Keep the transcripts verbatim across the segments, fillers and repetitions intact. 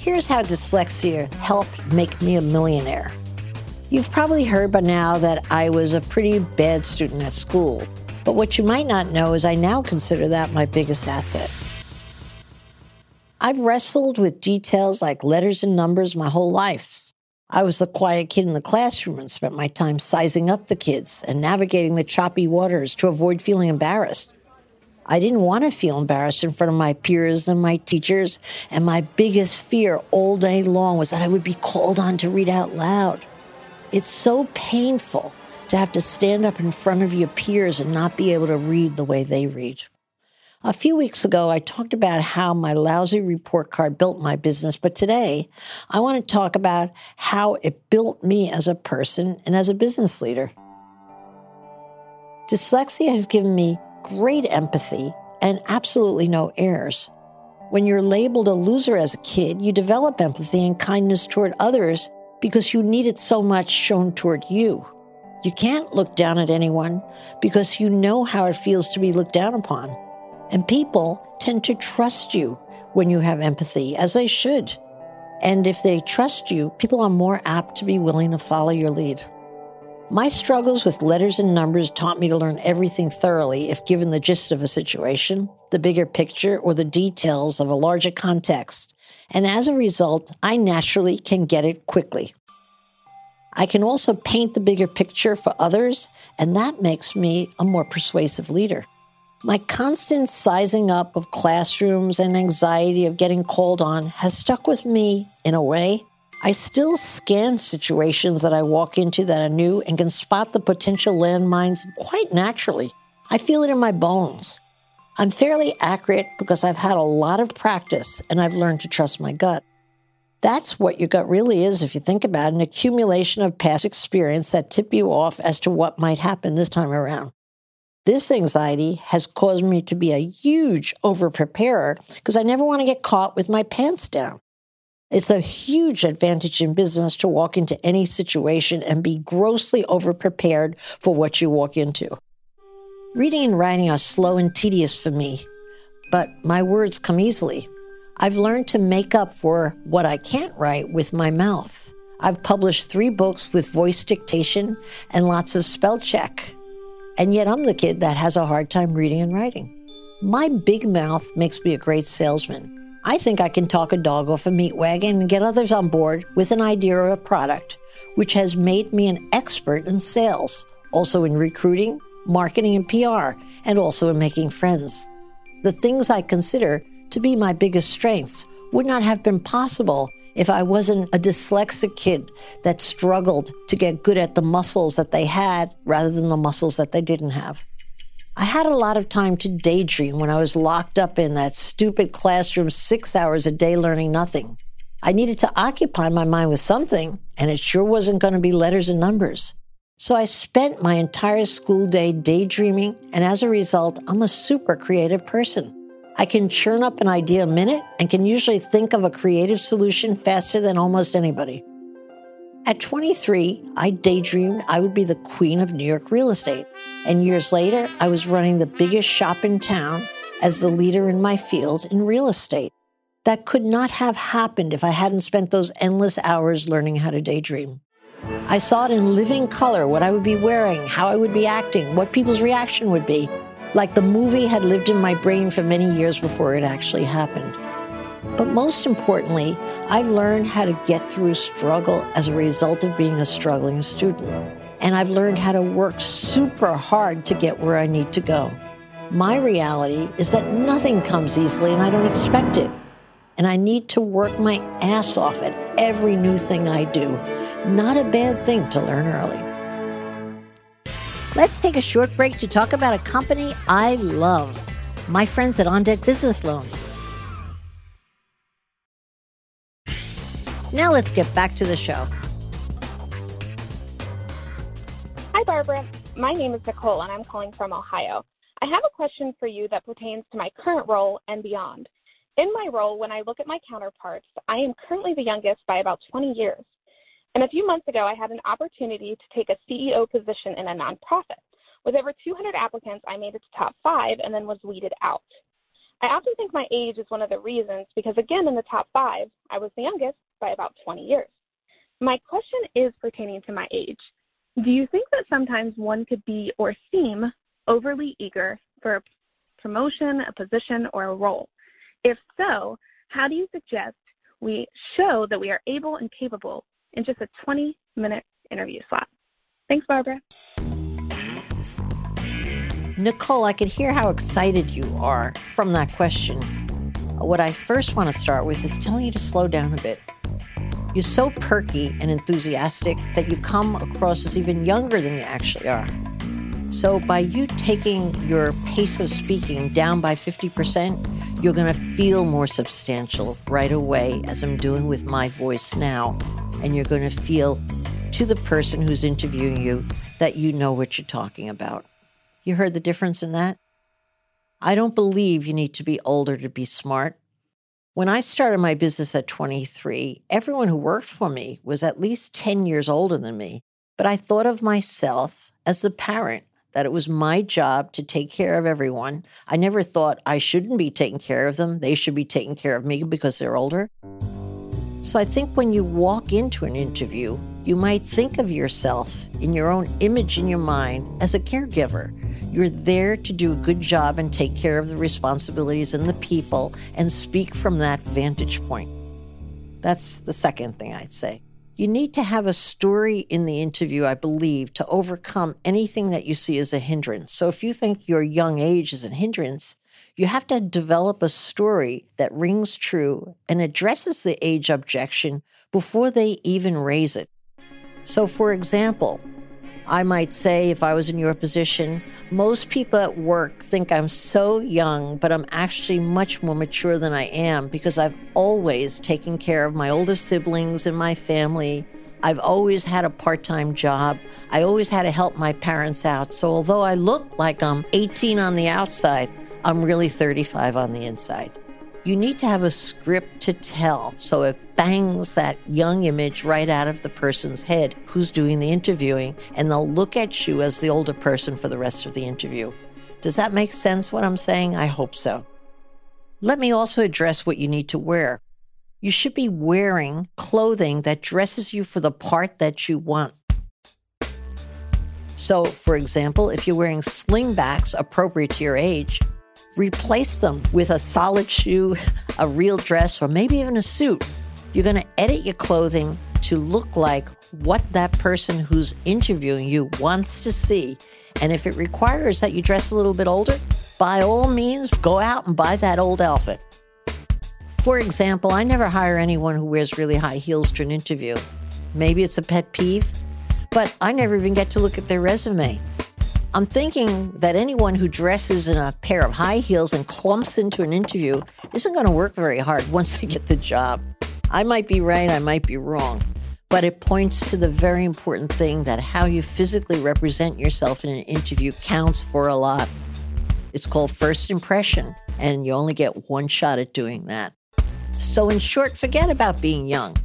here's how dyslexia helped make me a millionaire. You've probably heard by now that I was a pretty bad student at school. But what you might not know is I now consider that my biggest asset. I've wrestled with details like letters and numbers my whole life. I was the quiet kid in the classroom and spent my time sizing up the kids and navigating the choppy waters to avoid feeling embarrassed. I didn't want to feel embarrassed in front of my peers and my teachers, and my biggest fear all day long was that I would be called on to read out loud. It's so painful to have to stand up in front of your peers and not be able to read the way they read. A few weeks ago, I talked about how my lousy report card built my business, but today I want to talk about how it built me as a person and as a business leader. Dyslexia has given me great empathy and absolutely no airs. When you're labeled a loser as a kid, you develop empathy and kindness toward others because you need it so much shown toward you. You can't look down at anyone because you know how it feels to be looked down upon. And people tend to trust you when you have empathy, as they should. And if they trust you, people are more apt to be willing to follow your lead. My struggles with letters and numbers taught me to learn everything thoroughly if given the gist of a situation, the bigger picture, or the details of a larger context. And as a result, I naturally can get it quickly. I can also paint the bigger picture for others, and that makes me a more persuasive leader. My constant sizing up of classrooms and anxiety of getting called on has stuck with me in a way. I still scan situations that I walk into that are new and can spot the potential landmines quite naturally. I feel it in my bones. I'm fairly accurate because I've had a lot of practice and I've learned to trust my gut. That's what your gut really is if you think about it, an accumulation of past experience that tip you off as to what might happen this time around. This anxiety has caused me to be a huge over-preparer because I never want to get caught with my pants down. It's a huge advantage in business to walk into any situation and be grossly over-prepared for what you walk into. Reading and writing are slow and tedious for me, but my words come easily. I've learned to make up for what I can't write with my mouth. I've published three books with voice dictation and lots of spell check. And yet I'm the kid that has a hard time reading and writing. My big mouth makes me a great salesman. I think I can talk a dog off a meat wagon and get others on board with an idea or a product, which has made me an expert in sales, also in recruiting, marketing, and P R, and also in making friends. The things I consider to be my biggest strengths would not have been possible if I wasn't a dyslexic kid that struggled to get good at the muscles that they had rather than the muscles that they didn't have. I had a lot of time to daydream when I was locked up in that stupid classroom six hours a day learning nothing. I needed to occupy my mind with something, and it sure wasn't going to be letters and numbers. So I spent my entire school day daydreaming, and as a result, I'm a super creative person. I can churn up an idea a minute and can usually think of a creative solution faster than almost anybody. At twenty-three, I daydreamed I would be the queen of New York real estate. And years later, I was running the biggest shop in town as the leader in my field in real estate. That could not have happened if I hadn't spent those endless hours learning how to daydream. I saw it in living color, what I would be wearing, how I would be acting, what people's reaction would be. Like the movie had lived in my brain for many years before it actually happened. But most importantly, I've learned how to get through struggle as a result of being a struggling student. And I've learned how to work super hard to get where I need to go. My reality is that nothing comes easily and I don't expect it. And I need to work my ass off at every new thing I do. Not a bad thing to learn early. Let's take a short break to talk about a company I love, my friends at OnDeck Business Loans. Now let's get back to the show. Hi, Barbara. My name is Nicole, and I'm calling from Ohio. I have a question for you that pertains to my current role and beyond. In my role, when I look at my counterparts, I am currently the youngest by about twenty years. And a few months ago, I had an opportunity to take a C E O position in a nonprofit. With over two hundred applicants, I made it to top five and then was weeded out. I often think my age is one of the reasons because, again, in the top five, I was the youngest by about twenty years. My question is pertaining to my age. Do you think that sometimes one could be or seem overly eager for a promotion, a position, or a role? If so, how do you suggest we show that we are able and capable in just a twenty-minute interview slot? Thanks, Barbara. Nicole, I could hear how excited you are from that question. What I first want to start with is telling you to slow down a bit. You're so perky and enthusiastic that you come across as even younger than you actually are. So by you taking your pace of speaking down by fifty percent, you're going to feel more substantial right away, as I'm doing with my voice now. And you're going to feel to the person who's interviewing you that you know what you're talking about. You heard the difference in that? I don't believe you need to be older to be smart. When I started my business at twenty-three, everyone who worked for me was at least ten years older than me. But I thought of myself as the parent, that it was my job to take care of everyone. I never thought I shouldn't be taking care of them. They should be taking care of me because they're older. So I think when you walk into an interview, you might think of yourself in your own image in your mind as a caregiver. You're there to do a good job and take care of the responsibilities and the people and speak from that vantage point. That's the second thing I'd say. You need to have a story in the interview, I believe, to overcome anything that you see as a hindrance. So if you think your young age is a hindrance, you have to develop a story that rings true and addresses the age objection before they even raise it. So for example, I might say, if I was in your position, most people at work think I'm so young, but I'm actually much more mature than I am because I've always taken care of my older siblings and my family. I've always had a part-time job. I always had to help my parents out. So although I look like I'm eighteen on the outside, I'm really thirty-five on the inside. You need to have a script to tell so it bangs that young image right out of the person's head who's doing the interviewing, and they'll look at you as the older person for the rest of the interview. Does that make sense, what I'm saying? I hope so. Let me also address what you need to wear. You should be wearing clothing that dresses you for the part that you want. So, for example, if you're wearing slingbacks appropriate to your age, replace them with a solid shoe, a real dress, or maybe even a suit. You're going to edit your clothing to look like what that person who's interviewing you wants to see. And if it requires that you dress a little bit older, by all means, go out and buy that old outfit. For example, I never hire anyone who wears really high heels to an interview. Maybe it's a pet peeve, but I never even get to look at their resume. I'm thinking that anyone who dresses in a pair of high heels and clumps into an interview isn't going to work very hard once they get the job. I might be right, I might be wrong, but it points to the very important thing that how you physically represent yourself in an interview counts for a lot. It's called first impression, and you only get one shot at doing that. So in short, forget about being young.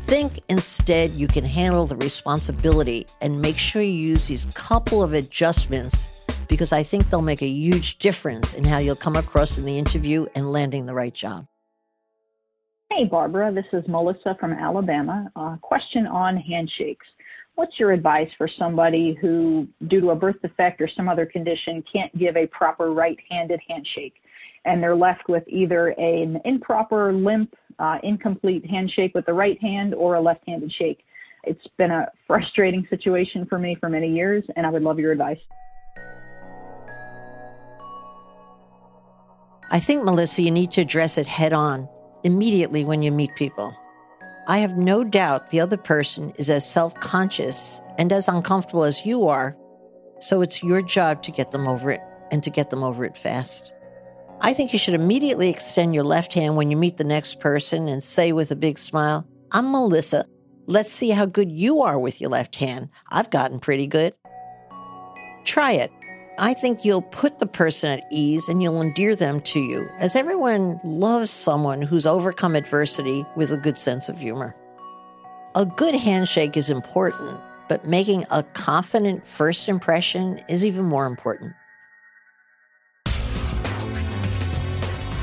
Think instead you can handle the responsibility, and make sure you use these couple of adjustments because I think they'll make a huge difference in how you'll come across in the interview and landing the right job. Hey, Barbara, this is Melissa from Alabama. Uh, question on handshakes. What's your advice for somebody who, due to a birth defect or some other condition, can't give a proper right-handed handshake? And they're left with either an improper, limp, uh, incomplete handshake with the right hand or a left-handed shake. It's been a frustrating situation for me for many years, and I would love your advice. I think, Melissa, you need to address it head-on immediately when you meet people. I have no doubt the other person is as self-conscious and as uncomfortable as you are, so it's your job to get them over it and to get them over it fast. I think you should immediately extend your left hand when you meet the next person and say with a big smile, I'm Melissa. Let's see how good you are with your left hand. I've gotten pretty good. Try it. I think you'll put the person at ease and you'll endear them to you, as everyone loves someone who's overcome adversity with a good sense of humor. A good handshake is important, but making a confident first impression is even more important.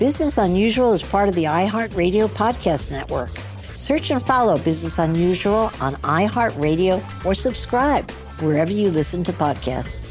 Business Unusual is part of the iHeartRadio Podcast Network. Search and follow Business Unusual on iHeartRadio or subscribe wherever you listen to podcasts.